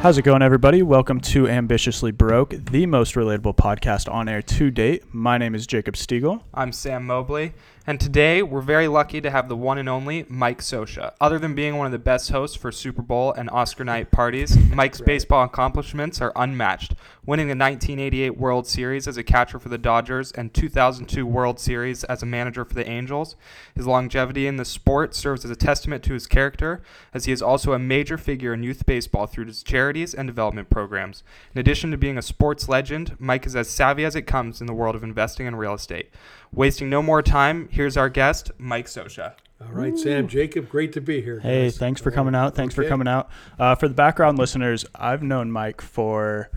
How's it going, everybody? Welcome to Ambitiously Broke, the most relatable podcast on air to date. My name is Jacob Stiegel. I'm Sam Mobley. And today, we're very lucky to have the one and only Mike Scioscia. Other than being one of the best hosts for Super Bowl and Oscar night parties, Mike's baseball accomplishments are unmatched, winning the 1988 World Series as a catcher for the Dodgers and 2002 World Series as a manager for the Angels. His longevity in the sport serves as a testament to his character, as he is also a major figure in youth baseball through his charity and development programs. In addition to being a sports legend, Mike is as savvy as it comes in the world of investing and real estate. Wasting no more time, here's our guest, Mike Scioscia. All right, Sam, Jacob, great to be here, guys. Hey, thanks for coming out. Thanks for coming out. For the background listeners, I've known Mike for,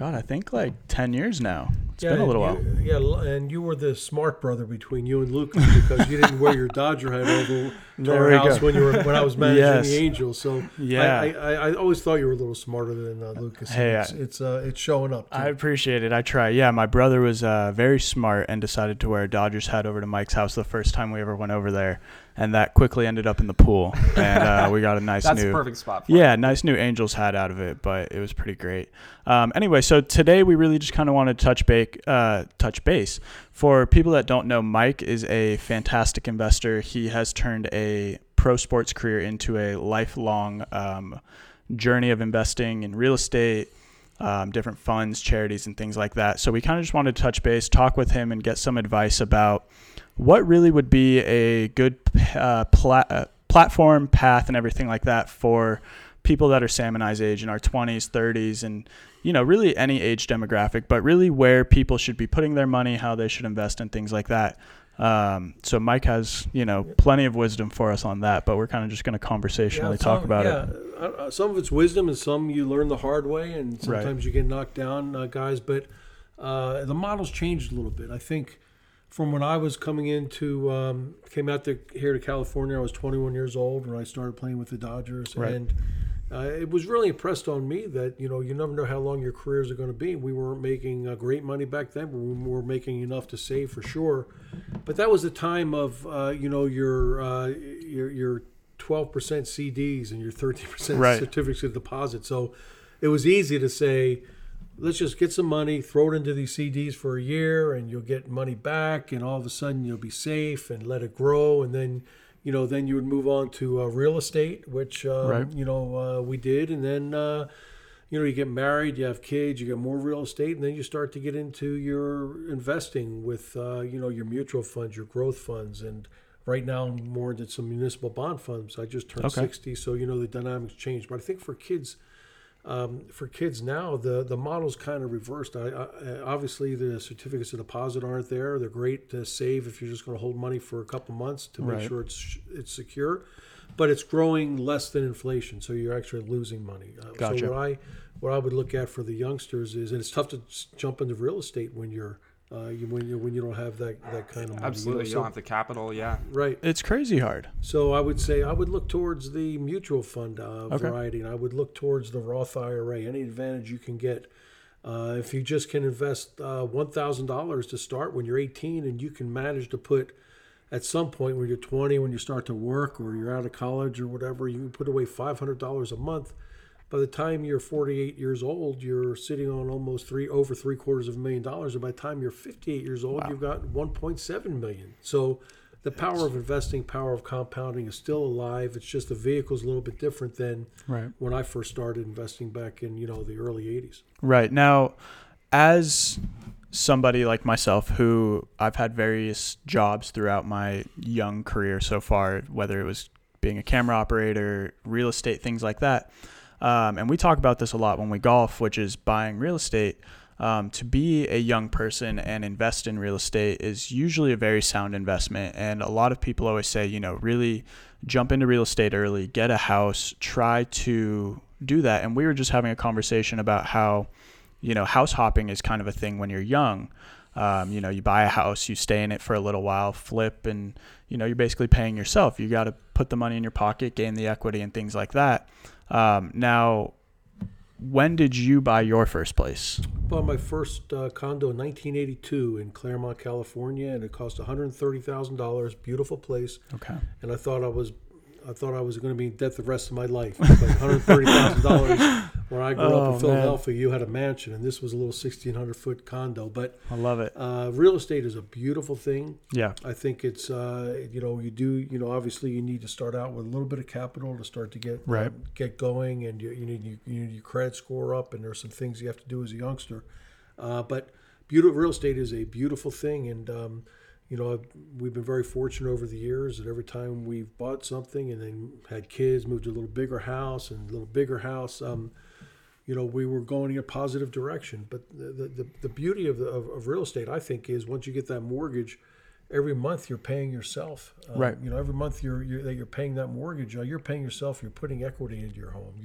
I think like 10 years now. It's been a little while. Yeah, and you were the smart brother between you and Lucas because you didn't wear your Dodger hat over to our house when I was managing the Angels. So yeah, I always thought you were a little smarter than Lucas. Hey, it's showing up. I appreciate it. I try. Yeah, my brother was very smart and decided to wear a Dodgers hat over to Mike's house the first time we ever went over there, and that quickly ended up in the pool. And we got a nice That's a perfect spot for it. Nice new Angels hat out of it, but it was pretty great. Anyway, so today we really just kind of want to touch base. For people that don't know, Mike is a fantastic investor. He has turned a pro sports career into a lifelong journey of investing in real estate, different funds, charities, and things like that. So we kind of just wanted to touch base, talk with him, and get some advice about what really would be a good platform, path, and everything like that for people that are Sam and I's age in our 20s, 30s, and really any age demographic, but really where people should be putting their money, how they should invest, and things like that. So Mike has, plenty of wisdom for us on that, but we're kind of just going to conversationally talk about it. Some of it's wisdom and some you learn the hard way, and sometimes you get knocked down, guys. But the model's changed a little bit. I think from when I was came out here to California, I was 21 years old when I started playing with the Dodgers. Right. And it was really impressed on me that, you never know how long your careers are going to be. We weren't making great money back then, but we were making enough to save for sure. But that was the time of, your 12% CDs and your 13% certificates of deposit. So it was easy to say, let's just get some money, throw it into these CDs for a year, and you'll get money back, and all of a sudden you'll be safe and let it grow, and then then you would move on to real estate, which, we did. And then, you get married, you have kids, you get more real estate, and then you start to get into your investing with, your mutual funds, your growth funds. And right now I'm more into some municipal bond funds. I just turned 60, so, the dynamics changed. But I think for kids now, the model's kind of reversed. I obviously, the certificates of deposit aren't there. They're great to save if you're just going to hold money for a couple months to make sure it's secure. But it's growing less than inflation, so you're actually losing money. Gotcha. So what I would look at for the youngsters is, and it's tough to jump into real estate when you're when you don't have that kind of money. Absolutely, you don't have the capital, Right. It's crazy hard. So I would look towards the mutual fund variety, and I would look towards the Roth IRA, any advantage you can get. If you just can invest $1,000 to start when you're 18, and you can manage to put at some point when you're 20, when you start to work or you're out of college or whatever, you can put away $500 a month. By the time you're 48 years old, you're sitting on almost over three quarters of a million dollars. And by the time you're 58 years old, you've got 1.7 million. So the power of investing, power of compounding is still alive. It's just the vehicle's a little bit different than when I first started investing back in, the early 80s. Right. Now, as somebody like myself who I've had various jobs throughout my young career so far, whether it was being a camera operator, real estate, things like that, and we talk about this a lot when we golf, which is buying real estate. To be a young person and invest in real estate is usually a very sound investment. And a lot of people always say, really jump into real estate early, get a house, try to do that. And we were just having a conversation about how, house hopping is kind of a thing when you're young. You buy a house, you stay in it for a little while, flip, and, you're basically paying yourself. You got to put the money in your pocket, gain the equity and things like that. Now, when did you buy your first place? I bought my first condo in 1982 in Claremont, California, and it cost $130,000. Beautiful place. Okay. And I thought I was going to be in debt the rest of my life. Like $130,000 Where I grew up in Philadelphia, man. You had a mansion, and this was a little 1,600-foot condo. But I love it. Real estate is a beautiful thing. Yeah. I think it's, obviously you need to start out with a little bit of capital to start to get going, and you need your credit score up, and there's some things you have to do as a youngster. But real estate is a beautiful thing, and we've been very fortunate over the years that every time we've bought something and then had kids, moved to a little bigger house, we were going in a positive direction. But the beauty of real estate, I think, is once you get that mortgage, every month you're paying yourself. Every month you're paying that mortgage. You're paying yourself. You're putting equity into your home.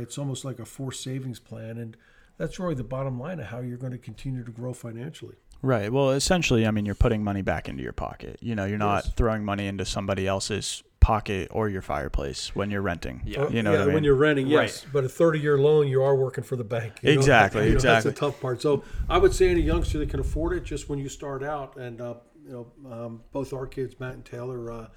It's almost like a forced savings plan, and that's really the bottom line of how you're going to continue to grow financially. Right. Well, essentially, I mean, you're putting money back into your pocket. You're not throwing money into somebody else's pocket or your fireplace when you're renting. Yeah. What I mean? When you're renting, yes. Right. But a 30-year loan, you are working for the bank. Exactly. That's the tough part. So I would say any youngster that can afford it, just when you start out, and both our kids, Matt and Taylor,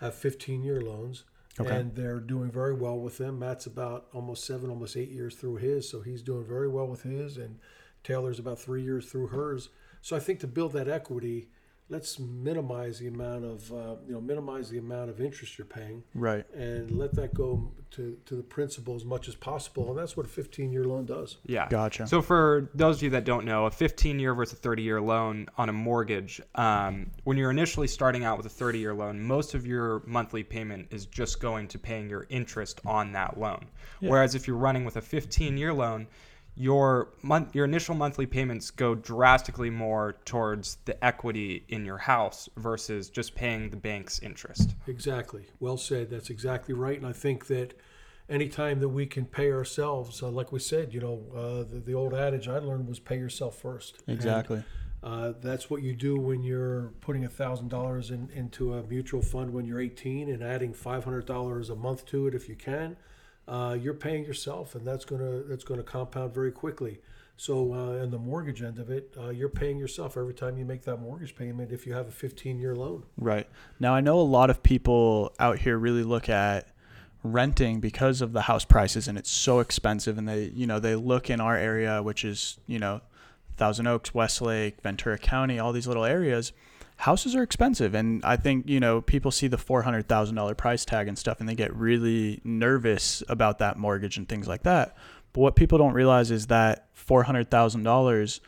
have 15-year loans. Okay. And they're doing very well with them. Matt's about almost 8 years through his, so he's doing very well with his. And Taylor's about 3 years through hers. So I think to build that equity, let's minimize the amount of interest you're paying, right? And let that go to the principal as much as possible, and that's what a 15-year loan does. Yeah, gotcha. So for those of you that don't know, a 15-year versus a 30-year loan on a mortgage, when you're initially starting out with a 30-year loan, most of your monthly payment is just going to paying your interest on that loan. Yeah. Whereas if you're running with a 15-year loan, your initial monthly payments go drastically more towards the equity in your house versus just paying the bank's interest. Exactly. Well said. That's exactly right. And I think that anytime that we can pay ourselves, like we said, the old adage I learned was pay yourself first. Exactly. And, that's what you do when you're putting $1,000 into a mutual fund when you're 18 and adding $500 a month to it if you can. You're paying yourself, and that's gonna compound very quickly. So, and the mortgage end of it, you're paying yourself every time you make that mortgage payment if you have a 15-year loan. Right. Now, I know a lot of people out here really look at renting because of the house prices, and it's so expensive. And they look in our area, which is Thousand Oaks, Westlake, Ventura County, all these little areas. Houses are expensive, and I think people see the $400,000 price tag and stuff, and they get really nervous about that mortgage and things like that. But what people don't realize is that $400,000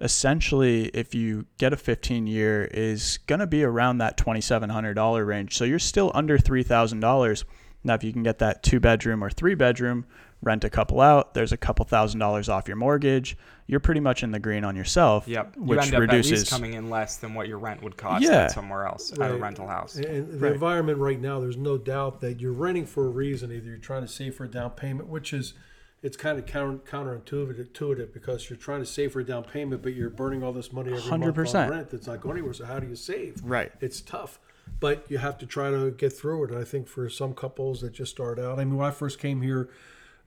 essentially, if you get a 15-year, is going to be around that $2,700 range. So you're still under $3,000. Now, if you can get that 2-bedroom or 3-bedroom, rent a couple out, there's a couple $1,000 off your mortgage. You're pretty much in the green on yourself. Yep. Which you end up reduces, at least coming in less than what your rent would cost somewhere else at a rental house. And the environment right now, there's no doubt that you're renting for a reason. Either you're trying to save for a down payment, which is, it's kind of counterintuitive because you're trying to save for a down payment, but you're burning all this money every 100%. Month on rent that's not going anywhere. So how do you save? Right. It's tough. But you have to try to get through it. And I think for some couples that just start out, I mean, when I first came here,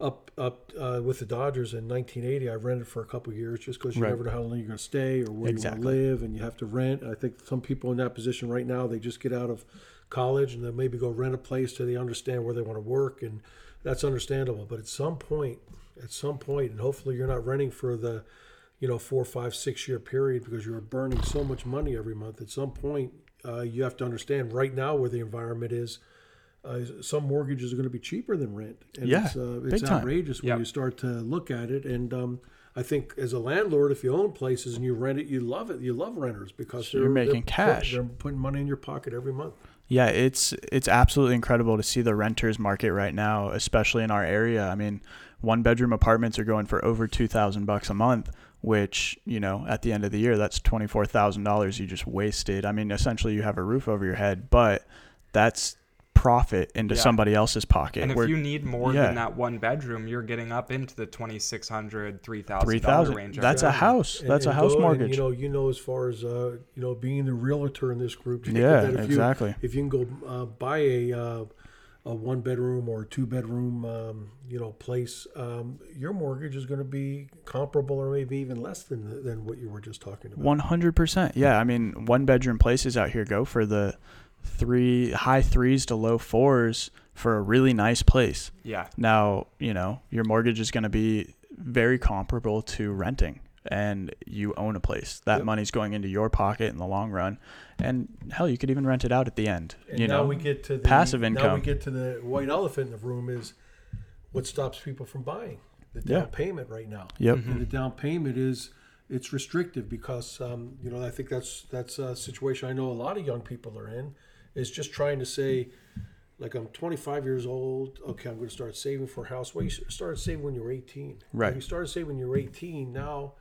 up with the Dodgers in 1980, I rented for a couple of years just because you never know how long you're going to stay or where you want to live, and you have to rent. And I think some people in that position right now, they just get out of college and then maybe go rent a place till they understand where they want to work, and that's understandable. But at some point, and hopefully you're not renting for the 4, 5, 6 year period because you're burning so much money every month. At some point, you have to understand right now where the environment is. Some mortgages are going to be cheaper than rent, and it's outrageous when you start to look at it. And I think as a landlord, if you own places and you rent it, you love it. You love renters because you're making cash. They're putting money in your pocket every month. Yeah, it's absolutely incredible to see the renters market right now, especially in our area. I mean, 1-bedroom apartments are going for over $2,000 a month, which, at the end of the year, that's $24,000 you just wasted. I mean, essentially you have a roof over your head, but that's profit into somebody else's pocket. And if you need more than that 1-bedroom, you're getting up into the $2,600, $3,000 range. That's a house. That's a house mortgage. And, as far as being the realtor in this group, if you can go buy a 1-bedroom or a 2-bedroom place, your mortgage is going to be comparable or maybe even less than what you were just talking about. 100%. Yeah, I mean, 1-bedroom places out here go for the high threes to low fours for a really nice place. Yeah. Now, you know, your mortgage is going to be very comparable to renting, and you own a place. That yep. money's going into your pocket in the long run, and hell, you could even rent it out at the end. And you know, we get to the passive income. Now we get to the white elephant in the room is what stops people from buying. The down yeah. payment right now. Yep. Mm-hmm. And the down payment is it's restrictive because you know, I think that's a situation I know a lot of young people are in, is just trying to say, like, I'm 25 years old. Okay, I'm going to start saving for a house. Well, you started saving when you were 18. Right. If you started saving when you were 18, now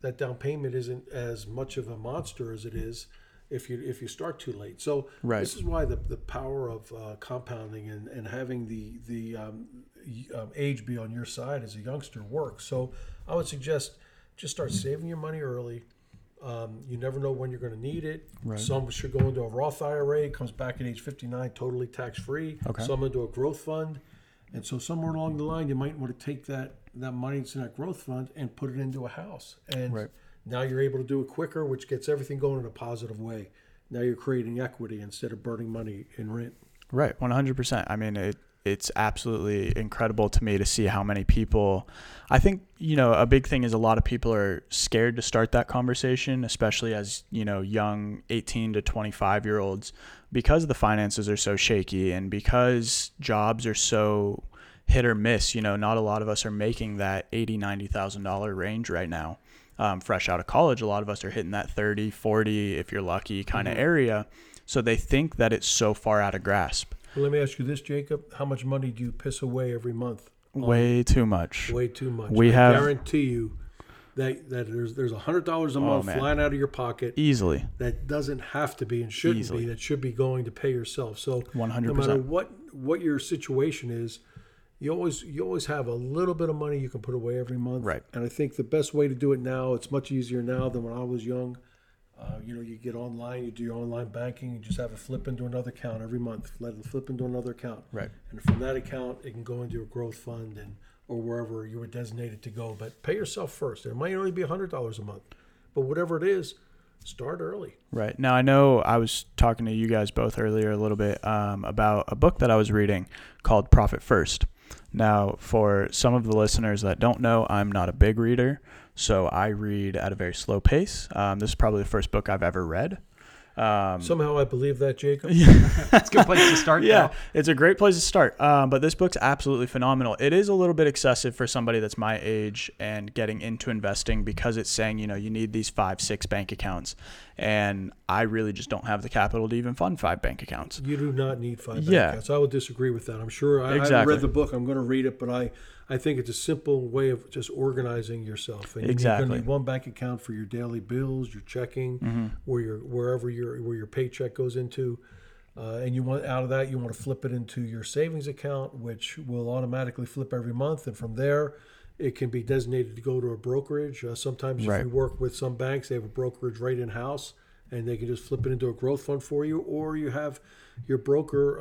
that down payment isn't as much of a monster as it is if you start too late. So right. this is why the power of compounding and having the age be on your side as a youngster works. So I would suggest just start saving your money early. You never know when you're going to need it. Right. Some should go into a Roth IRA. It comes back at age 59, totally tax-free. Okay. Some into a growth fund. And so somewhere along the line, you might want to take that money that's in that growth fund and put it into a house. And right. now you're able to do it quicker, which gets everything going in a positive way. Now you're creating equity instead of burning money in rent. Right, 100%. I mean, it's absolutely incredible to me to see how many people, I think, you know, a big thing is a lot of people are scared to start that conversation, especially as, you know, young 18 to 25 year olds, because the finances are so shaky and because jobs are so hit or miss. You know, not a lot of us are making that $80,000, $90,000 range right now. Fresh out of college, a lot of us are hitting that 30, 40, if you're lucky, kind of mm-hmm. area. So they think that it's so far out of grasp. Well, let me ask you this, Jacob. How much money do you piss away every month? Way too much. Way too much. I guarantee you that there's $100 a month flying out of your pocket. Easily. That doesn't have to be and shouldn't Easily. Be. That should be going to pay yourself. So 100%. No matter what your situation is, you always have a little bit of money you can put away every month. Right. And I think the best way to do it now, it's much easier now than when I was young. You know, you get online, you do your online banking, you just have it flip into another account every month. Let it flip into another account. Right. And from that account, it can go into a growth fund or wherever you were designated to go. But pay yourself first. It might only be $100 a month. But whatever it is, start early. Right. Now, I know I was talking to you guys both earlier a little bit about a book that I was reading called Profit First. Now, for some of the listeners that don't know, I'm not a big reader. So I read at a very slow pace. This is probably the first book I've ever read. Somehow I believe that, Jacob. That's a good place to start. Yeah, though. It's a great place to start. But this book's absolutely phenomenal. It is a little bit excessive for somebody that's my age and getting into investing, because it's saying, you know, you need these 5, 6 bank accounts. And I really just don't have the capital to even fund 5 bank accounts. You do not need 5 yeah. bank accounts. I would disagree with that. I'm sure I read the book. I'm going to read it, but I think it's a simple way of just organizing yourself. And exactly. You're going to need one bank account for your daily bills, your checking, mm-hmm. where your paycheck goes into. And you want out of that, you want to flip it into your savings account, which will automatically flip every month. And from there, it can be designated to go to a brokerage. Sometimes right. if you work with some banks, they have a brokerage right in-house, and they can just flip it into a growth fund for you, or you have your broker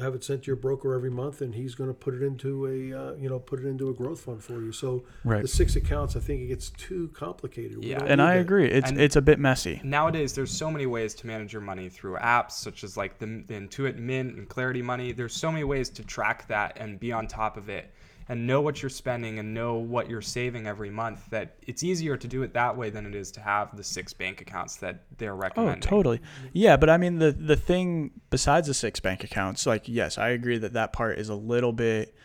have it sent to your broker every month, and he's going to put it into a growth fund for you. So right. the 6 accounts, I think it gets too complicated. Yeah, and I agree, it's a bit messy. Nowadays, there's so many ways to manage your money through apps such as like the Intuit Mint and Clarity Money. There's so many ways to track that and be on top of it, and know what you're spending and know what you're saving every month, that it's easier to do it that way than it is to have the 6 bank accounts that they're recommending. Oh, totally. Yeah, but I mean, the thing besides the 6 bank accounts, like, yes, I agree that part is a little bit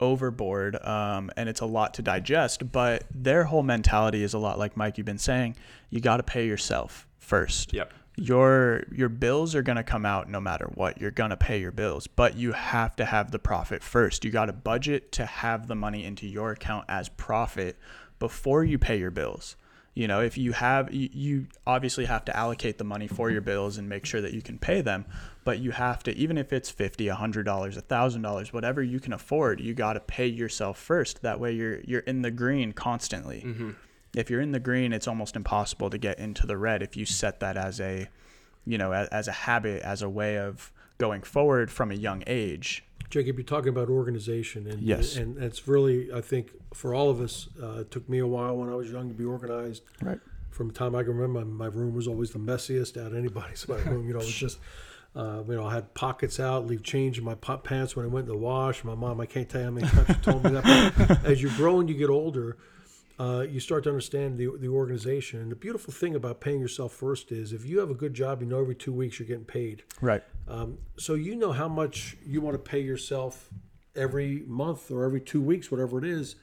overboard and it's a lot to digest, but their whole mentality is a lot like, Mike, you've been saying, you got to pay yourself first. Yep. Your bills are going to come out no matter what. You're going to pay your bills, but you have to have the profit first. You got to budget to have the money into your account as profit before you pay your bills. You know, if you have, you obviously have to allocate the money for your bills and make sure that you can pay them, but you have to, even if it's $50, $100, $1,000, whatever you can afford, you got to pay yourself first. That way you're in the green constantly. Mm-hmm. If you're in the green, it's almost impossible to get into the red if you set that as a, you know, as a habit, as a way of going forward from a young age. Jacob, you're talking about organization. And, yes. And it's really, I think, for all of us, it took me a while when I was young to be organized. Right. From the time I can remember, my room was always the messiest out of anybody's room. You know, it was just I had pockets out, leave change in my pants when I went to the wash. My mom, I can't tell you how many times she told me that. But as you grow and you get older, you start to understand the organization. And the beautiful thing about paying yourself first is if you have a good job, you know every 2 weeks you're getting paid. Right. So you know how much you want to pay yourself every month or every 2 weeks, whatever it is.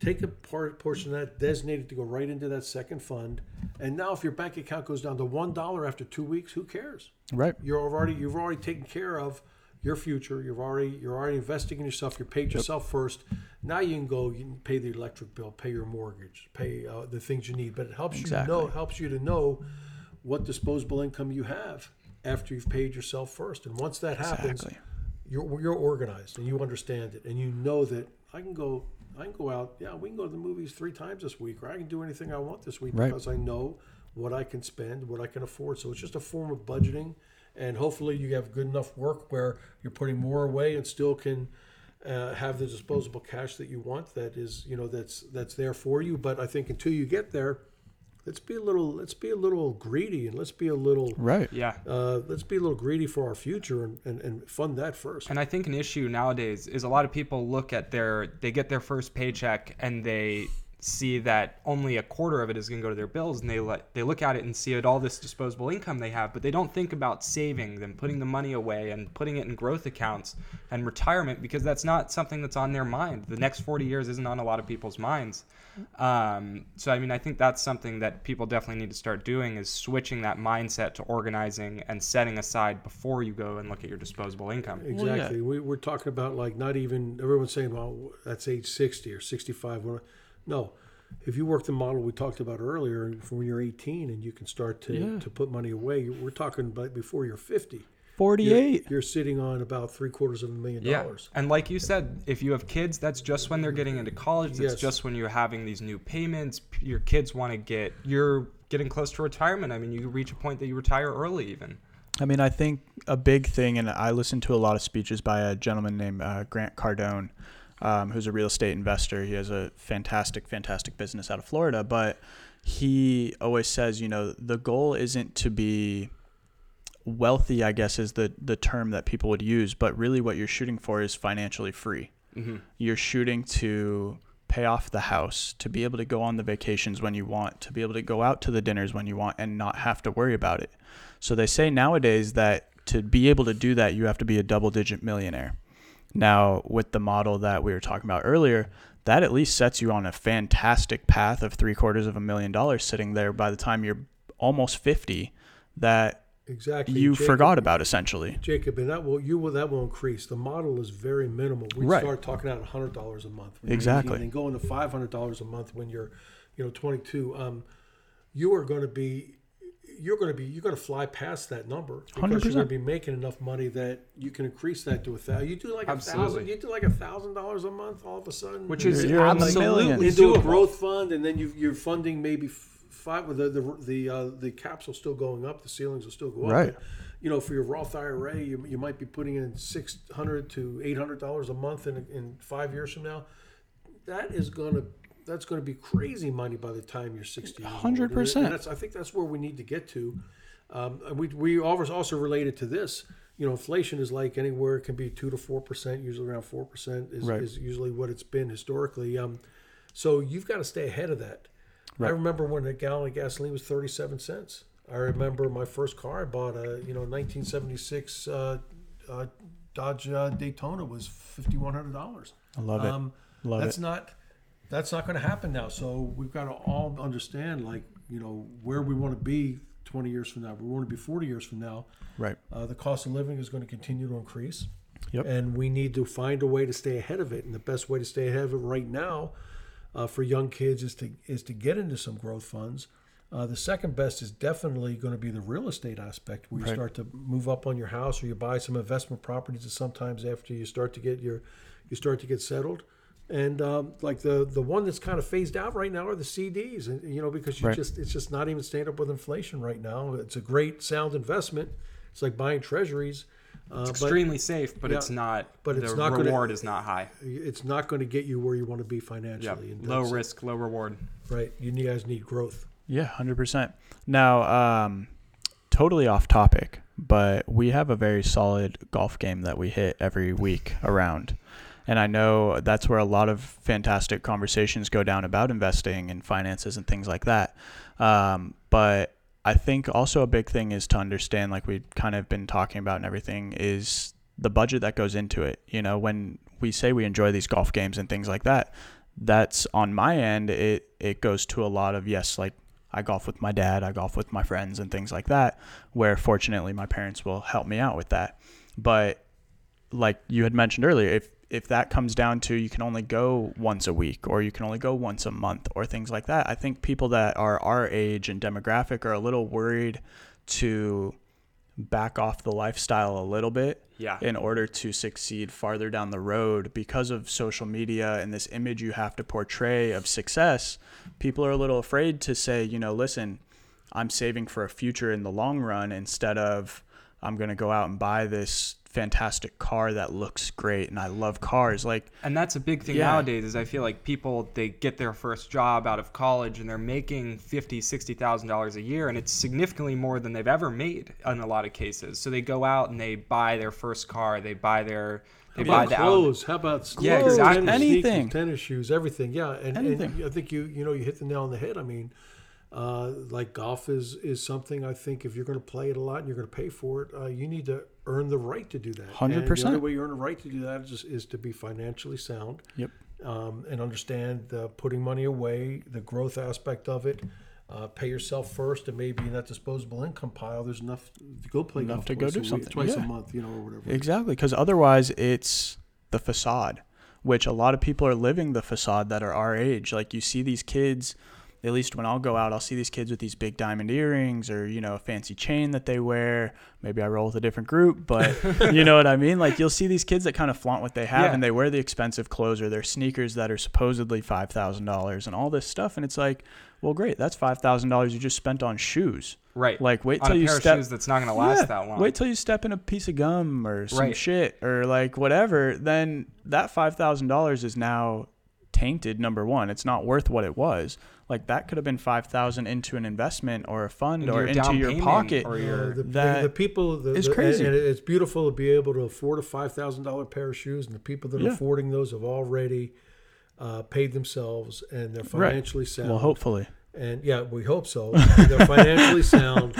Take a portion of that, designated to go right into that second fund. And now if your bank account goes down to $1 after 2 weeks, who cares? Right. You've already taken care of your future. You're already investing in yourself. You paid yourself first. Now you can pay the electric bill, pay your mortgage, pay the things you need. But it helps you know, what disposable income you have after you've paid yourself first. And once that happens, you're organized and you understand it. And you know that I can go out, we can go to the movies 3 times this week, or I can do anything I want this week because I know what I can spend, what I can afford. So it's just a form of budgeting, and hopefully you have good enough work where you're putting more away and still can have the disposable cash that you want. That is, that's there for you. But I think until you get there, let's be a little greedy, and let's be a little greedy for our future and fund that first. And I think an issue nowadays is a lot of people look at they get their first paycheck and they see that only a quarter of it is going to go to their bills, and they look at it and see all this disposable income they have, but they don't think about saving and putting the money away and putting it in growth accounts and retirement, because that's not something that's on their mind. The next 40 years isn't on a lot of people's minds. I think that's something that people definitely need to start doing, is switching that mindset to organizing and setting aside before you go and look at your disposable income. Exactly. We're talking about not even, everyone's saying, well, that's age 60 or 65. No, if you work the model we talked about earlier from when you're 18 and you can start to put money away, we're talking about before you're 50. 48. You're sitting on about $750,000. And like you said, if you have kids, that's just when they're getting into college. That's just when you're having these new payments. Your kids you're getting close to retirement. You reach a point that you retire early even. I think a big thing, and I listen to a lot of speeches by a gentleman named Grant Cardone, who's a real estate investor. He has a fantastic, fantastic business out of Florida, but he always says, the goal isn't to be wealthy, I guess is the term that people would use, but really what you're shooting for is financially free. Mm-hmm. You're shooting to pay off the house, to be able to go on the vacations when you want, to be able to go out to the dinners when you want and not have to worry about it. So they say nowadays that to be able to do that, you have to be a double-digit millionaire. Now, with the model that we were talking about earlier, that at least sets you on a fantastic path of $750,000 sitting there by the time you're almost 50 that you forgot about, essentially. Jacob, and that will increase. The model is very minimal. We start talking out $100 a month. Exactly. And going to $500 a month when you're 22. You're going to fly past that number because 100%. You're going to be making enough money that you can increase that to $1,000. You do $1,000 a month all of a sudden, which is absolutely into a growth fund, and then you're funding maybe five. The caps will still going up, the ceilings will still go up. Right. For your Roth IRA, you might be putting in $600 to $800 a month in 5 years from now. That's going to be crazy money by the time you're 60. 100%. I think that's where we need to get to. We also related to this. Inflation is anywhere. It can be 2 to 4%, usually around 4% is usually what it's been historically. So you've got to stay ahead of that. Right. I remember when a gallon of gasoline was 37 cents. I remember my first car I bought, 1976 Dodge Daytona was $5,100. I love it. That's not going to happen now. So we've got to all understand, where we want to be 20 years from now. We want to be 40 years from now. Right. The cost of living is going to continue to increase. Yep. And we need to find a way to stay ahead of it. And the best way to stay ahead of it right now, for young kids, is to get into some growth funds. The second best is definitely going to be the real estate aspect, where you start to move up on your house, or you buy some investment properties. And sometimes after you start to get you start to get settled. And the one that's kind of phased out right now are the CDs, and because it's just not even staying up with inflation right now. It's a great sound investment. It's like buying treasuries. It's extremely safe, but it's not. But the reward is not high. It's not going to get you where you want to be financially. Yep. Low risk, low reward. Right. You guys need growth. Yeah, 100%. Now, totally off topic, but we have a very solid golf game that we hit every week around. And I know that's where a lot of fantastic conversations go down about investing and finances and things like that. But I think also a big thing is to understand, like we've kind of been talking about and everything, is the budget that goes into it. You know, when we say we enjoy these golf games and things like that, that's on my end, it goes to a lot of, yes, like I golf with my dad, I golf with my friends and things like that, where fortunately my parents will help me out with that. But like you had mentioned earlier, if that comes down to you can only go once a week or you can only go once a month or things like that, I think people that are our age and demographic are a little worried to back off the lifestyle a little bit in order to succeed farther down the road because of social media and this image you have to portray of success. People are a little afraid to say, you know, listen, I'm saving for a future in the long run instead of I'm going to go out and buy this fantastic car that looks great, and I love cars. Like, and that's a big thing nowadays is I feel like people, they get their first job out of college and they're making $50,000-$60,000 a year, and it's significantly more than they've ever made in a lot of cases. So they go out and they buy their first car, they buy their clothes. How about clothes? Yeah, exactly. Anything. Tennis shoes, everything. Yeah, and I think you hit the nail on the head. I mean, like golf is something I think if you're going to play it a lot and you're going to pay for it, you need to earn the right to do that. 100%. And the only way you earn a right to do that is to be financially sound. Yep. And understand the putting money away, the growth aspect of it. Pay yourself first, and maybe in that disposable income pile, there's enough to go play enough golf to go do something twice a month, or whatever. Exactly, because otherwise it's the facade, which a lot of people are living the facade that are our age. Like you see these kids. At least when I'll go out, I'll see these kids with these big diamond earrings or, a fancy chain that they wear. Maybe I roll with a different group, but you know what I mean? Like you'll see these kids that kind of flaunt what they have and they wear the expensive clothes or their sneakers that are supposedly $5,000 and all this stuff. And it's like, well, great. That's $5,000 you just spent on shoes. Right. Like wait till you step on a pair of shoes that's not going to last that long. Wait till you step in a piece of gum or some shit or like whatever. Then that $5,000 is now tainted. Number one, it's not worth what it was. Like that could have been $5,000 into an investment or a fund or into your pocket. Or the people is crazy. And it's beautiful to be able to afford a $5,000 pair of shoes, and the people that are affording those have already paid themselves and they're financially sound. Well, hopefully, and we hope so. They're financially sound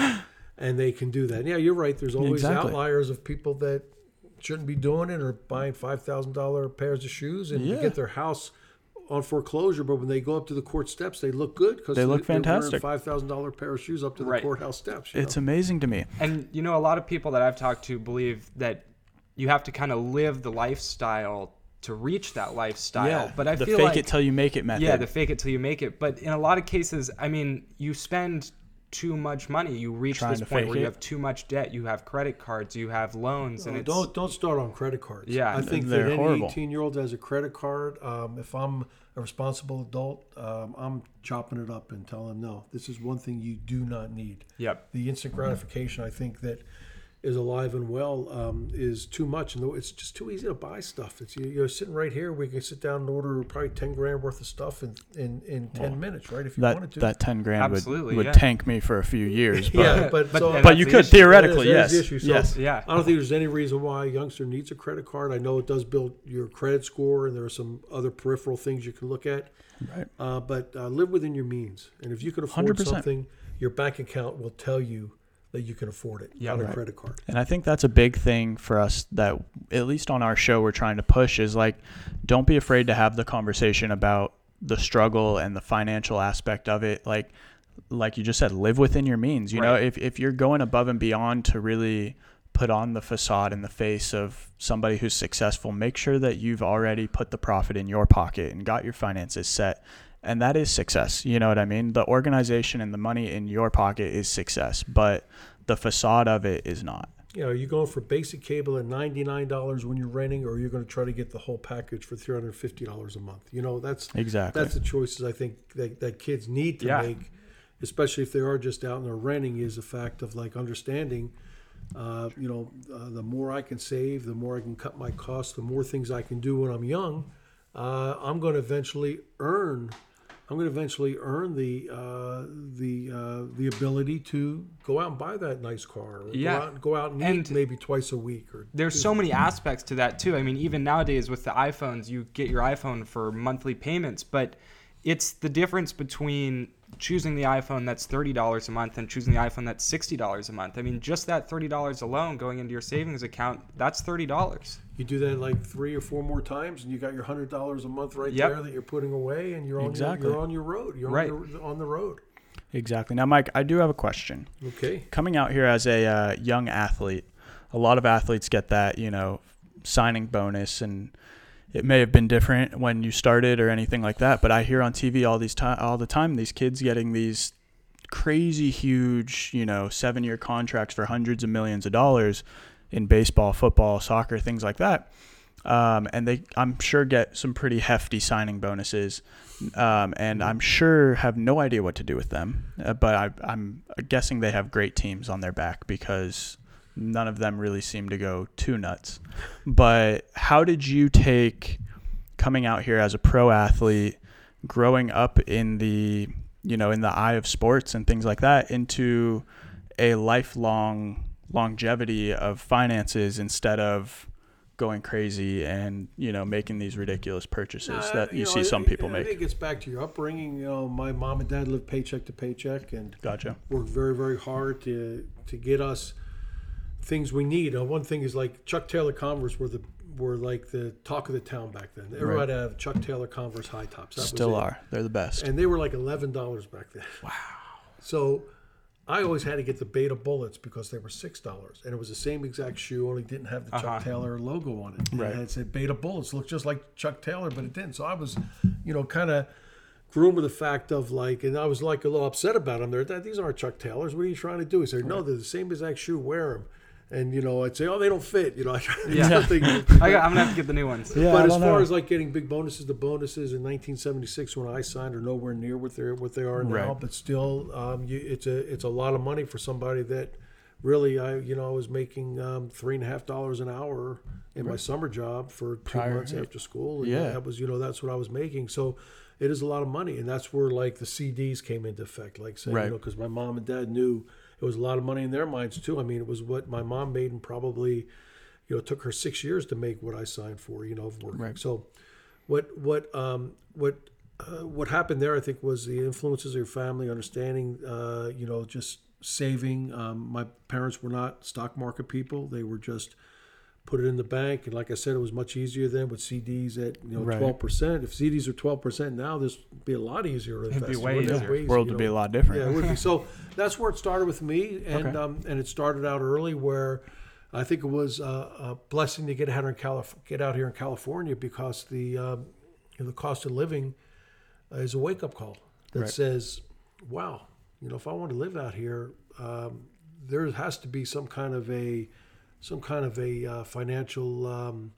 and they can do that. And you're right. There's always outliers of people that shouldn't be doing it or buying $5,000 pairs of shoes and they get their house on foreclosure, but when they go up to the court steps, they look good because they look fantastic. They're wearing $5,000 pair of shoes up to the courthouse steps. It's amazing to me. And a lot of people that I've talked to believe that you have to kind of live the lifestyle to reach that lifestyle. Yeah, but I feel like the fake it till you make it method. Yeah, the fake it till you make it. But in a lot of cases, I mean, you spend too much money. You reach this point where you have too much debt. You have credit cards. You have loans. And don't start on credit cards. Yeah, I think that any 18-year-old has a credit card. If I'm a responsible adult, I'm chopping it up and telling them, no, this is one thing you do not need. Yep. The instant gratification, I think that is alive and well, is too much, and it's just too easy to buy stuff. It's you're sitting right here. We can sit down and order probably $10,000 worth of stuff in 10 minutes, right? If you wanted to. That $10,000 would tank me for a few years. But, but you could theoretically, yes. I don't think there's any reason why a youngster needs a credit card. I know it does build your credit score, and there are some other peripheral things you can look at. Right. But live within your means, and if you could afford 100%. Something, your bank account will tell you that you can afford it on a credit card. And I think that's a big thing for us that at least on our show we're trying to push is like, don't be afraid to have the conversation about the struggle and the financial aspect of it. Like you just said, live within your means. You know, if you're going above and beyond to really put on the facade in the face of somebody who's successful, make sure that you've already put the profit in your pocket and got your finances set. And that is success. You know what I mean? The organization and the money in your pocket is success, but the facade of it is not. Are you going for basic cable at $99 when you're renting, or are you going to try to get the whole package for $350 a month? That's the choices I think that kids need to make, especially if they are just out and they're renting, is the fact of like understanding, the more I can save, the more I can cut my costs, the more things I can do when I'm young, I'm going to eventually earn I'm going to eventually earn the ability to go out and buy that nice car, or go out and eat maybe twice a week. Or there's so many aspects to that too. I mean, even nowadays with the iPhones, you get your iPhone for monthly payments, but it's the difference between choosing the iPhone that's $30 a month and choosing the iPhone that's $60 a month. I mean, just that $30 alone going into your savings account, that's $30. You do that like 3 or 4 more times, and you got your $100 a month right there that you're putting away, and you're on you're on your road. You're on the road. Exactly. Now, Mike, I do have a question. Okay. Coming out here as a young athlete, a lot of athletes get that, you know, signing bonus, and it may have been different when you started or anything like that, but I hear on TV all the time these kids getting these crazy huge, you know, 7-year contracts for hundreds of millions of dollars in baseball, football, soccer, things like that. And they, I'm sure, get some pretty hefty signing bonuses, and I'm sure have no idea what to do with them. But I'm guessing they have great teams on their back because none of them really seem to go too nuts. But how did you take coming out here as a pro athlete, growing up in the, you know, in the eye of sports and things like that, into a lifelong longevity of finances instead of going crazy and, you know, making these ridiculous purchases that you see some people make? I think it's back to your upbringing. You know, my mom and dad lived paycheck to paycheck and worked very, very hard to get us things we need. One thing is like Chuck Taylor Converse were like the talk of the town back then. Everybody had a Chuck Taylor Converse high tops. Still are. They're the best. And they were like $11 back then. Wow. So I always had to get the Beta Bullets because they were $6, and it was the same exact shoe, only didn't have the Chuck Taylor logo on it. Right. And it said Beta Bullets, looked just like Chuck Taylor, but it didn't. So I was, you know, kind of groomed with the fact of like, and I was like a little upset about them. These aren't Chuck Taylors. What are you trying to do? He said, no, they're the same exact shoe. Wear them. And, you know, I'd say, oh, they don't fit. You know, I'm going to have to get the new ones. Yeah, but as far as like getting big bonuses, the bonuses in 1976 when I signed are nowhere near what they are now. But still, it's a lot of money for somebody that really, I was making $3.50 an hour in my summer job for 2 months after school. And that was, you know, that's what I was making. So it is a lot of money. And that's where like the CDs came into effect, like saying, you know, because my mom and dad knew it was a lot of money in their minds too. I mean, it was what my mom made, and probably, you know, it took her 6 years to make what I signed for. You know, of working. Right. So, what happened there? I think was the influences of your family, understanding, you know, just saving. My parents were not stock market people; they were just put it in the bank. And like I said, it was much easier then with CDs at 12%. If CDs are 12% now, this would be a lot easier to invest. It'd be way easier. The world would be a lot different. Yeah, it would be. So that's where it started with me, and and it started out early where I think it was a blessing to get out here in California because the cost of living is a wake up call that says, wow, you know, if I want to live out here, there has to be some kind of a financial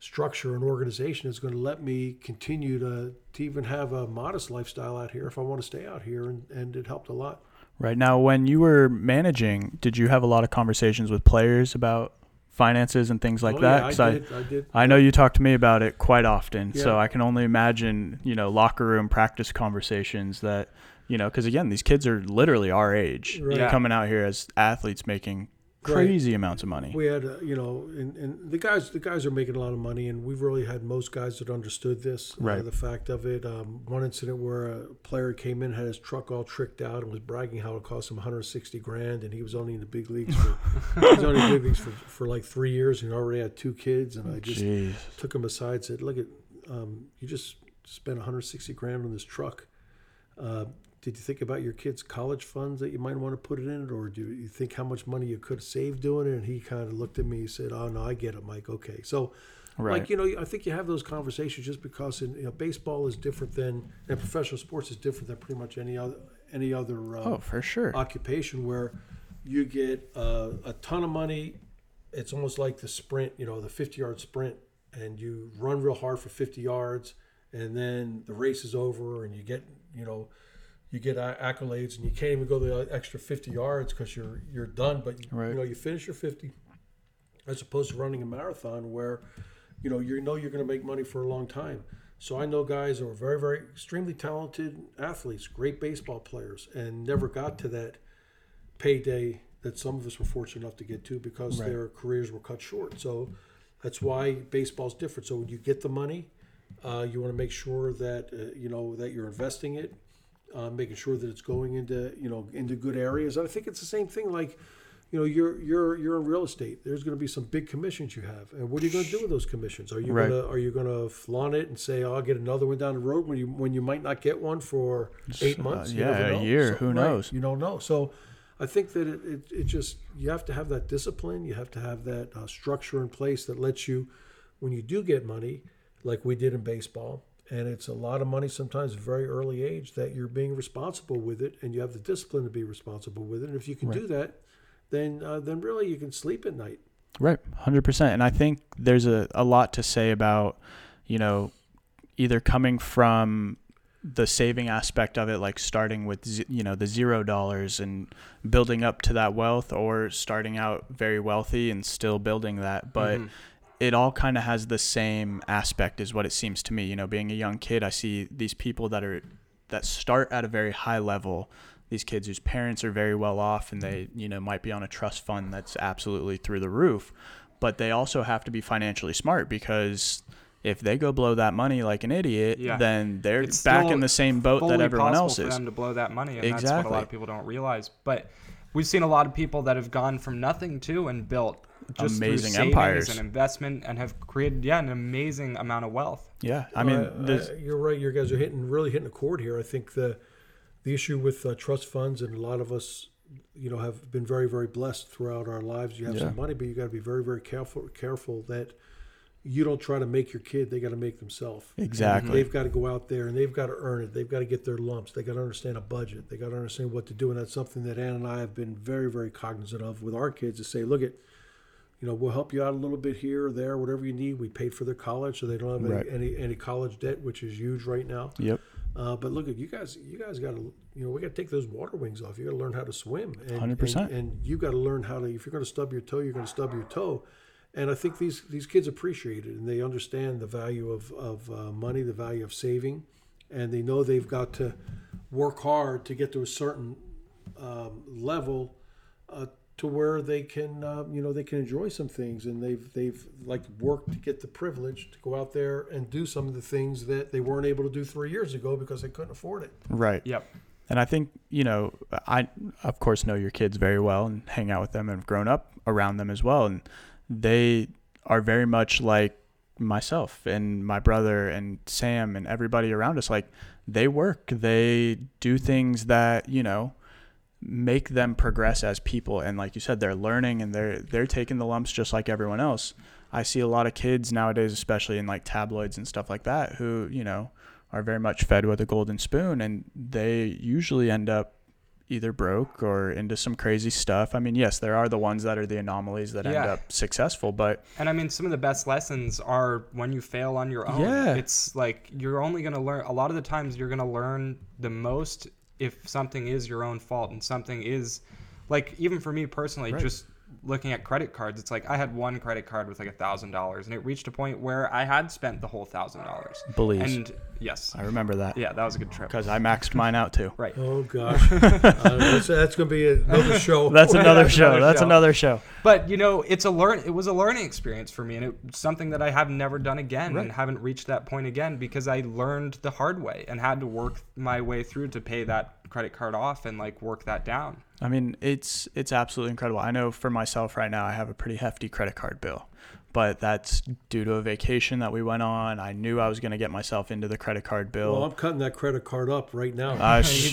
structure and organization that's going to let me continue to even have a modest lifestyle out here if I want to stay out here, and it helped a lot. Right. Now, when you were managing, did you have a lot of conversations with players about finances and things like that? Yeah, I did. I know you talk to me about it quite often, so I can only imagine, you know, locker room practice conversations that, you know, because again, these kids are literally our age coming out here as athletes making crazy amounts of money. We had, and the guys are making a lot of money, and we've really had most guys that understood this, the fact of it. One incident where a player came in, had his truck all tricked out, and was bragging how it cost him $160,000, and he was only in the big leagues for like 3 years, and he already had 2 kids. And I just took him aside and said, "Look, you just spent $160,000 on this truck. Did you think about your kids' college funds that you might want to put it in, or do you think how much money you could save doing it?" And he kind of looked at me and said, "Oh, no, I get it, Mike. Okay." So, like, you know, I think you have those conversations just because baseball is different than, and professional sports is different than pretty much any other occupation where you get a ton of money. It's almost like the sprint, you know, the 50-yard sprint, and you run real hard for 50 yards, and then the race is over, and you get, you know, you get accolades, and you can't even go the extra 50 yards because you're done. But you know, you finish your 50, as opposed to running a marathon where, you know, you're going to make money for a long time. So I know guys who are very, very extremely talented athletes, great baseball players, and never got to that payday that some of us were fortunate enough to get to because right. their careers were cut short. So that's why baseball's different. So when you get the money, you want to make sure that you know that you're investing it, making sure that it's going into into good areas. And I think it's the same thing. Like you're in real estate. There's going to be some big commissions you have, and what are you going to do with those commissions? Are you right. going to flaunt it and say, "I'll get another one down the road," when you might not get one for 8 months, a year, so, who knows? Right, you don't know. So I think that it just, you have to have that discipline. You have to have that structure in place that lets you, when you do get money, like we did in baseball, and it's a lot of money sometimes at a very early age, that you're being responsible with it, and you have the discipline to be responsible with it. And if you can right. do that, then really you can sleep at night. Right, 100%. And I think there's a lot to say about, either coming from the saving aspect of it, like starting with, the $0 and building up to that wealth, or starting out very wealthy and still building that. But mm-hmm. it all kind of has the same aspect is what it seems to me. Being a young kid, I see these people that start at a very high level, these kids whose parents are very well off, and they, might be on a trust fund that's absolutely through the roof, but they also have to be financially smart, because if they go blow that money like an idiot, yeah. then they're back in the same boat that everyone else is. It's for them to blow that money, and exactly. that's what a lot of people don't realize. But we've seen a lot of people that have gone from nothing to and built just amazing empires and investment, and have created an amazing amount of wealth. Yeah, I mean, you're right. You guys are really hitting a chord here. I think the issue with trust funds, and a lot of us, have been very, very blessed throughout our lives. You have some money, but you got to be very, very careful that you don't try to make your kid. They got to make themselves. Exactly. And they've got to go out there, and they've got to earn it. They've got to get their lumps. They got to understand a budget. They got to understand what to do. And that's something that Ann and I have been very, very cognizant of with our kids, to say, look at, we'll help you out a little bit here or there, whatever you need. We paid for their college, so they don't have right. any college debt, which is huge right now. Yep. But look at you guys got to, we got to take those water wings off. You got to learn how to swim. 100%. And you got to learn how to, if you're going to stub your toe, you're going to stub your toe. And I think these kids appreciate it, and they understand the value of money, the value of saving, and they know they've got to work hard to get to a certain level to where they can they can enjoy some things, and they've like worked to get the privilege to go out there and do some of the things that they weren't able to do 3 years ago because they couldn't afford it. Right. Yep. And I think, I of course know your kids very well and hang out with them and have grown up around them as well, and they are very much like myself and my brother and Sam and everybody around us. Like, they work, they do things that, make them progress as people. And like you said, they're learning, and they're taking the lumps just like everyone else. I see a lot of kids nowadays, especially in like tabloids and stuff like that, who, are very much fed with a golden spoon, and they usually end up either broke or into some crazy stuff. I mean, yes, there are the ones that are the anomalies that end up successful, but... And I mean, some of the best lessons are when you fail on your own. Yeah. It's like, you're only going to learn... A lot of the times, you're going to learn the most if something is your own fault, and something is... Like, even for me personally, right. just looking at credit cards, it's like I had one credit card with like $1,000, and it reached a point where I had spent the whole $1,000. And yes, I remember that. Yeah, that was a good trip, because I maxed mine out too. Right. Oh gosh. That's gonna be another show. That's another show. But it was a learning experience for me, and it's something that I have never done again, right. and haven't reached that point again, because I learned the hard way and had to work my way through to pay that credit card off and like work that down. I mean, it's absolutely incredible. I know for myself right now, I have a pretty hefty credit card bill, but that's due to a vacation that we went on. I knew I was going to get myself into the credit card bill. Well, I'm cutting that credit card up right now.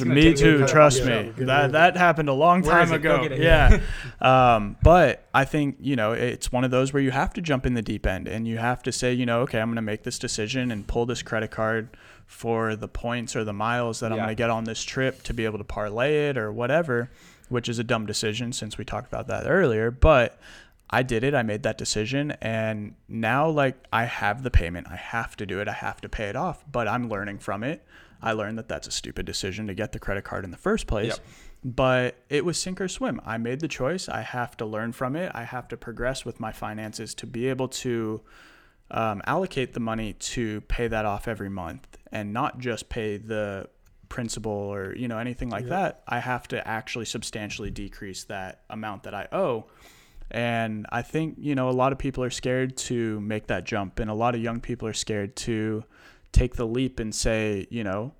Me too. Trust me. That happened a long time ago. Yeah. But I think, it's one of those where you have to jump in the deep end, and you have to say, okay, I'm going to make this decision and pull this credit card for the points or the miles that I'm going to get on this trip to be able to parlay it or whatever, which is a dumb decision, since we talked about that earlier. But I did it. I made that decision. And now, like, I have the payment. I have to do it. I have to pay it off. But I'm learning from it. I learned that that's a stupid decision to get the credit card in the first place. Yep. But it was sink or swim. I made the choice. I have to learn from it. I have to progress with my finances to be able to allocate the money to pay that off every month and not just pay the principal or, you know, anything like that. I have to actually substantially decrease that amount that I owe. And I think, you know, a lot of people are scared to make that jump, and a lot of young people are scared to take the leap and say, you know,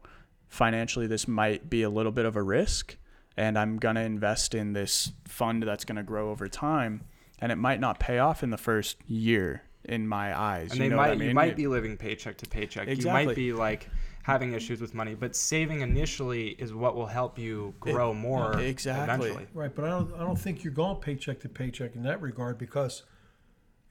financially, this might be a little bit of a risk, and I'm going to invest in this fund that's going to grow over time, and it might not pay off in the first year in my eyes. And you might be living paycheck to paycheck. Exactly. You might be like having issues with money, but saving initially is what will help you grow more eventually. Right, but I don't think you're going paycheck to paycheck in that regard, because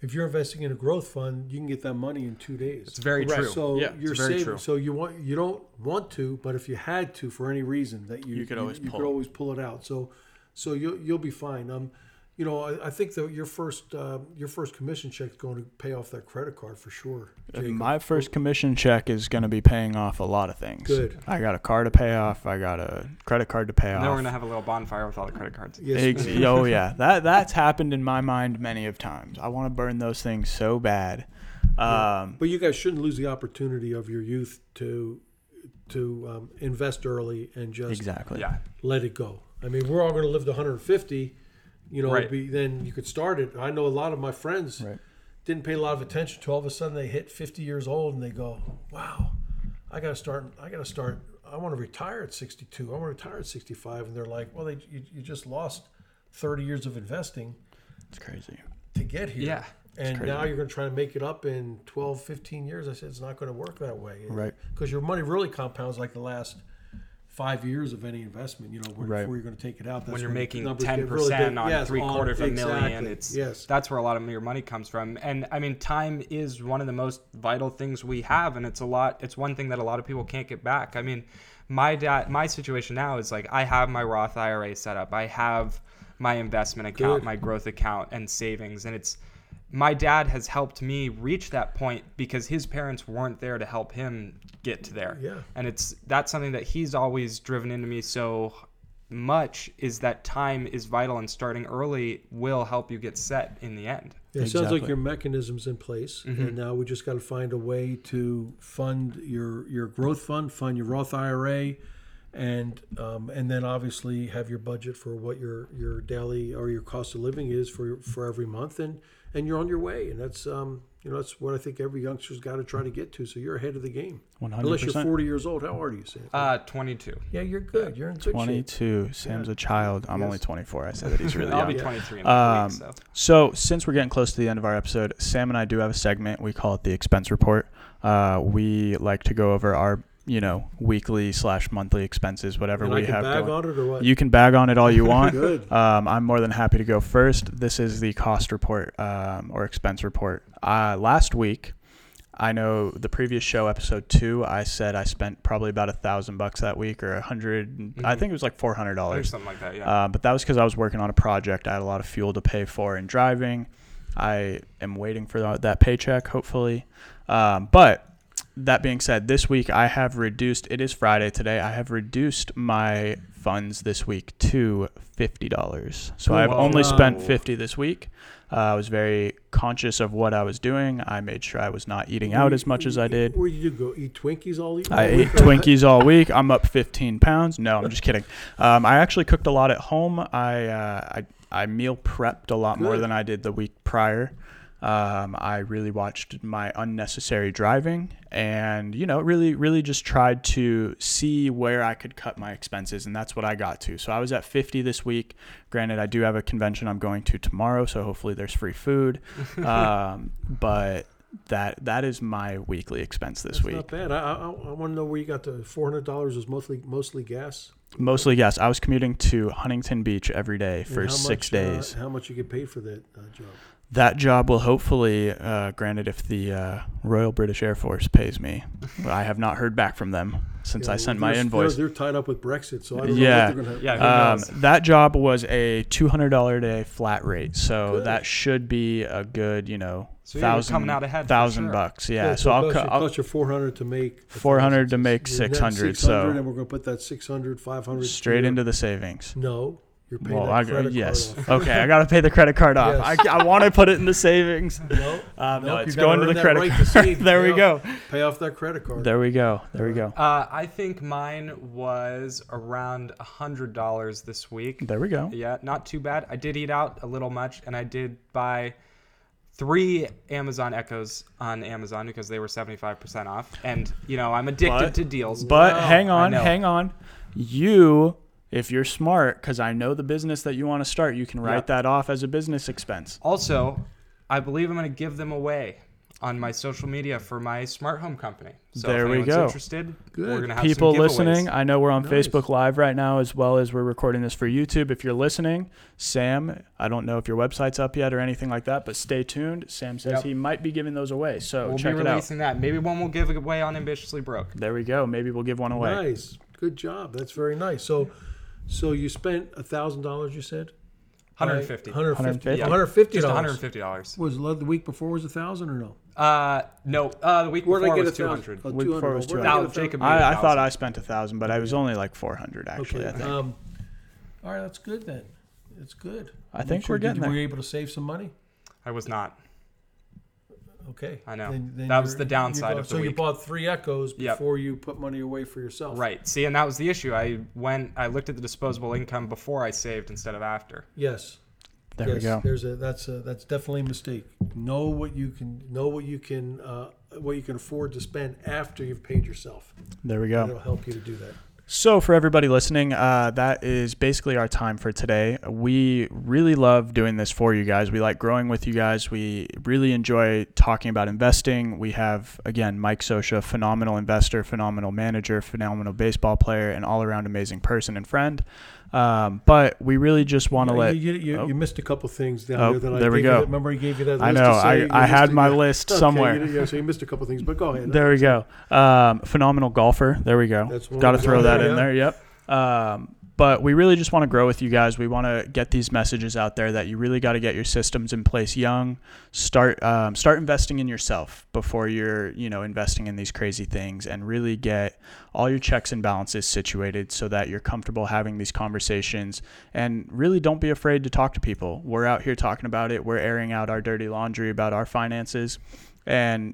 if you're investing in a growth fund, you can get that money in 2 days. It's very true. So you're saving. True. So you don't want to, but if you had to for any reason that you could always pull it out. So you'll be fine. You know, I think that your first commission check is going to pay off that credit card for sure. Jacob. My first commission check is going to be paying off a lot of things. Good. I got a car to pay off. I got a credit card to pay off. Now we're going to have a little bonfire with all the credit cards. Yes. Oh, yeah. That's happened in my mind many of times. I want to burn those things so bad. But you guys shouldn't lose the opportunity of your youth to invest early and just let it go. I mean, we're all going to live to 150. You know, then you could start it. I know a lot of my friends didn't pay a lot of attention to. All of a sudden, they hit 50 years old and they go, "Wow, I got to start. I want to retire at 62. I want to retire at 65." And they're like, "Well, you just lost 30 years of investing. It's crazy to get here. Yeah, and now you're going to try to make it up in 12, 15 years." I said, "It's not going to work that way, right? Because your money really compounds like the last." 5 years of any investment, you know, before you're going to take it out. That's when you're making 10% really on $750,000, it's that's where a lot of your money comes from. And I mean, time is one of the most vital things we have, and it's one thing that a lot of people can't get back. I mean, my situation now is like I have my Roth IRA set up, I have my investment account, my growth account, and savings, and it's. My dad has helped me reach that point because his parents weren't there to help him get to there. Yeah. And that's something that he's always driven into me so much, is that time is vital, and starting early will help you get set in the end. Yeah, it sounds like your mechanism's in place, and now we just got to find a way to fund your growth fund, fund your Roth IRA, and then obviously have your budget for what your daily or your cost of living is for every month, and you're on your way. And that's you know, that's what I think every youngster's got to try to get to. So you're ahead of the game. 100%. Unless you're 40 years old. How old are you, Sam? 22. Yeah, you're good. You're in good shape. 22. Sam's a child. I'm only 24. I said that he's really young. I'll be 23 in a week. So since we're getting close to the end of our episode, Sam and I do have a segment. We call it the expense report. We like to go over our weekly /monthly expenses, whatever we have. Bag on it or what? You can bag on it all you want. Good. I'm more than happy to go first. This is the cost report or expense report. Last week, I know the previous show, episode 2, I said I spent probably about $1,000 that week, or $100. I think it was like $400, something like that. Yeah. But that was because I was working on a project. I had a lot of fuel to pay for and driving. I am waiting for that paycheck, hopefully. But that being said, this week I have reduced, it is Friday today, I have reduced my funds this week to $50. So I've only spent $50 this week. I was very conscious of what I was doing. I made sure I was not eating out as much as I did. Where did you go? Eat Twinkies all week? I ate Twinkies all week. I'm up 15 pounds. No, I'm just kidding. I actually cooked a lot at home. I meal prepped a lot more than I did the week prior. I really watched my unnecessary driving, and, you know, really, really just tried to see where I could cut my expenses. And that's what I got to. So I was at 50 this week. Granted, I do have a convention I'm going to tomorrow, so hopefully there's free food. But that is my weekly expense this week. Not bad. I want to know where you got the $400 was mostly gas. Mostly, yes. I was commuting to Huntington Beach every day for 6 days. How much you get paid for that job? That job will hopefully, granted, if the Royal British Air Force pays me. I have not heard back from them since I sent my invoice. They're tied up with Brexit, so I don't know what they're going to have. That job was a $200 a day flat rate, so that should be a good, so $1,000 bucks. Yeah, so I'll cost you $400 to make $600. So and we're going to put that $600, $500 straight into the savings. No. You're paying that credit card off. Okay, I got to pay the credit card off. Yes. I want to put it in the savings. No, it's going to the credit card. Right there we go. Pay off that credit card. There we go. There we go. I think mine was around $100 this week. There we go. Yeah, not too bad. I did eat out a little much, and I did buy 3 Amazon Echoes on Amazon because they were 75% off. And, you know, I'm addicted to deals. But hang on. If you're smart, because I know the business that you want to start, you can write that off as a business expense. Also, I believe I'm going to give them away on my social media for my smart home company. So there we go. If anyone's interested, we're going to have people listening. I know we're on Facebook Live right now, as well as we're recording this for YouTube. If you're listening, Sam, I don't know if your website's up yet or anything like that, but stay tuned. Sam says he might be giving those away, so check it out. We'll be releasing that. Maybe one we'll give away on Ambitiously Broke. There we go. Maybe we'll give one away. Nice. Good job. That's very nice. So you spent $1,000, you said? $150. $150. Yeah. $150. Just $150. Was the week before was $1,000 or no? No. The week before was $200. The week before was $200. I thought I spent $1,000, but I was only like $400 actually. Okay. I think. All right, that's good then. It's good. I think we're getting there. Were you able to save some money? I was not. Okay. I know. Then that was the downside of the week. So you bought 3 Echoes before you put money away for yourself. Right. See, and that was the issue. I looked at the disposable income before I saved instead of after. Yes. There we go. That's definitely a mistake. Know what you can afford to spend after you've paid yourself. There we go. It'll help you to do that. So for everybody listening, that is basically our time for today. We really love doing this for you guys. We like growing with you guys. We really enjoy talking about investing. We have, again, Mike Scioscia, phenomenal investor, phenomenal manager, phenomenal baseball player, and all-around amazing person and friend. But we really just want to you missed a couple things down there. That there we go. Remember, I gave you that list. I know. I had my list somewhere. Okay, so you missed a couple things, but go ahead. There we go. Phenomenal golfer. There we go. Got to throw that in there. Yep. But we really just want to grow with you guys. We want to get these messages out there that you really got to get your systems in place young. Start investing in yourself before you're, investing in these crazy things, and really get all your checks and balances situated so that you're comfortable having these conversations, and really don't be afraid to talk to people. We're out here talking about it. We're airing out our dirty laundry about our finances. And,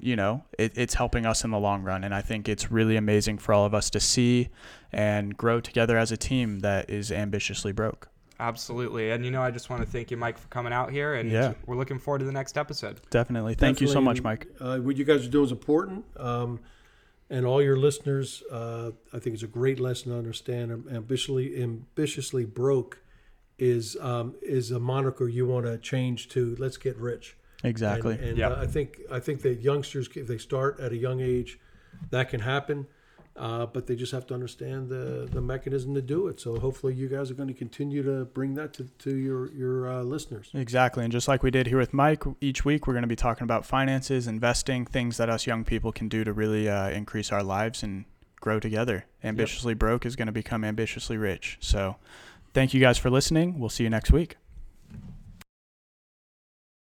it's helping us in the long run. And I think it's really amazing for all of us to see and grow together as a team that is ambitiously broke. Absolutely. And, I just want to thank you, Mike, for coming out here. And we're looking forward to the next episode. Definitely. Thank you so much, Mike. What you guys are doing is important. And all your listeners, I think it's a great lesson to understand. Ambitiously broke is a moniker you want to change to let's get rich. Exactly. And yep. I think that youngsters, if they start at a young age, that can happen, but they just have to understand the mechanism to do it. So hopefully you guys are going to continue to bring that to your listeners. Exactly. And just like we did here with Mike, each week we're going to be talking about finances, investing, things that us young people can do to really increase our lives and grow together. Ambitiously broke is going to become ambitiously rich. So thank you guys for listening. We'll see you next week.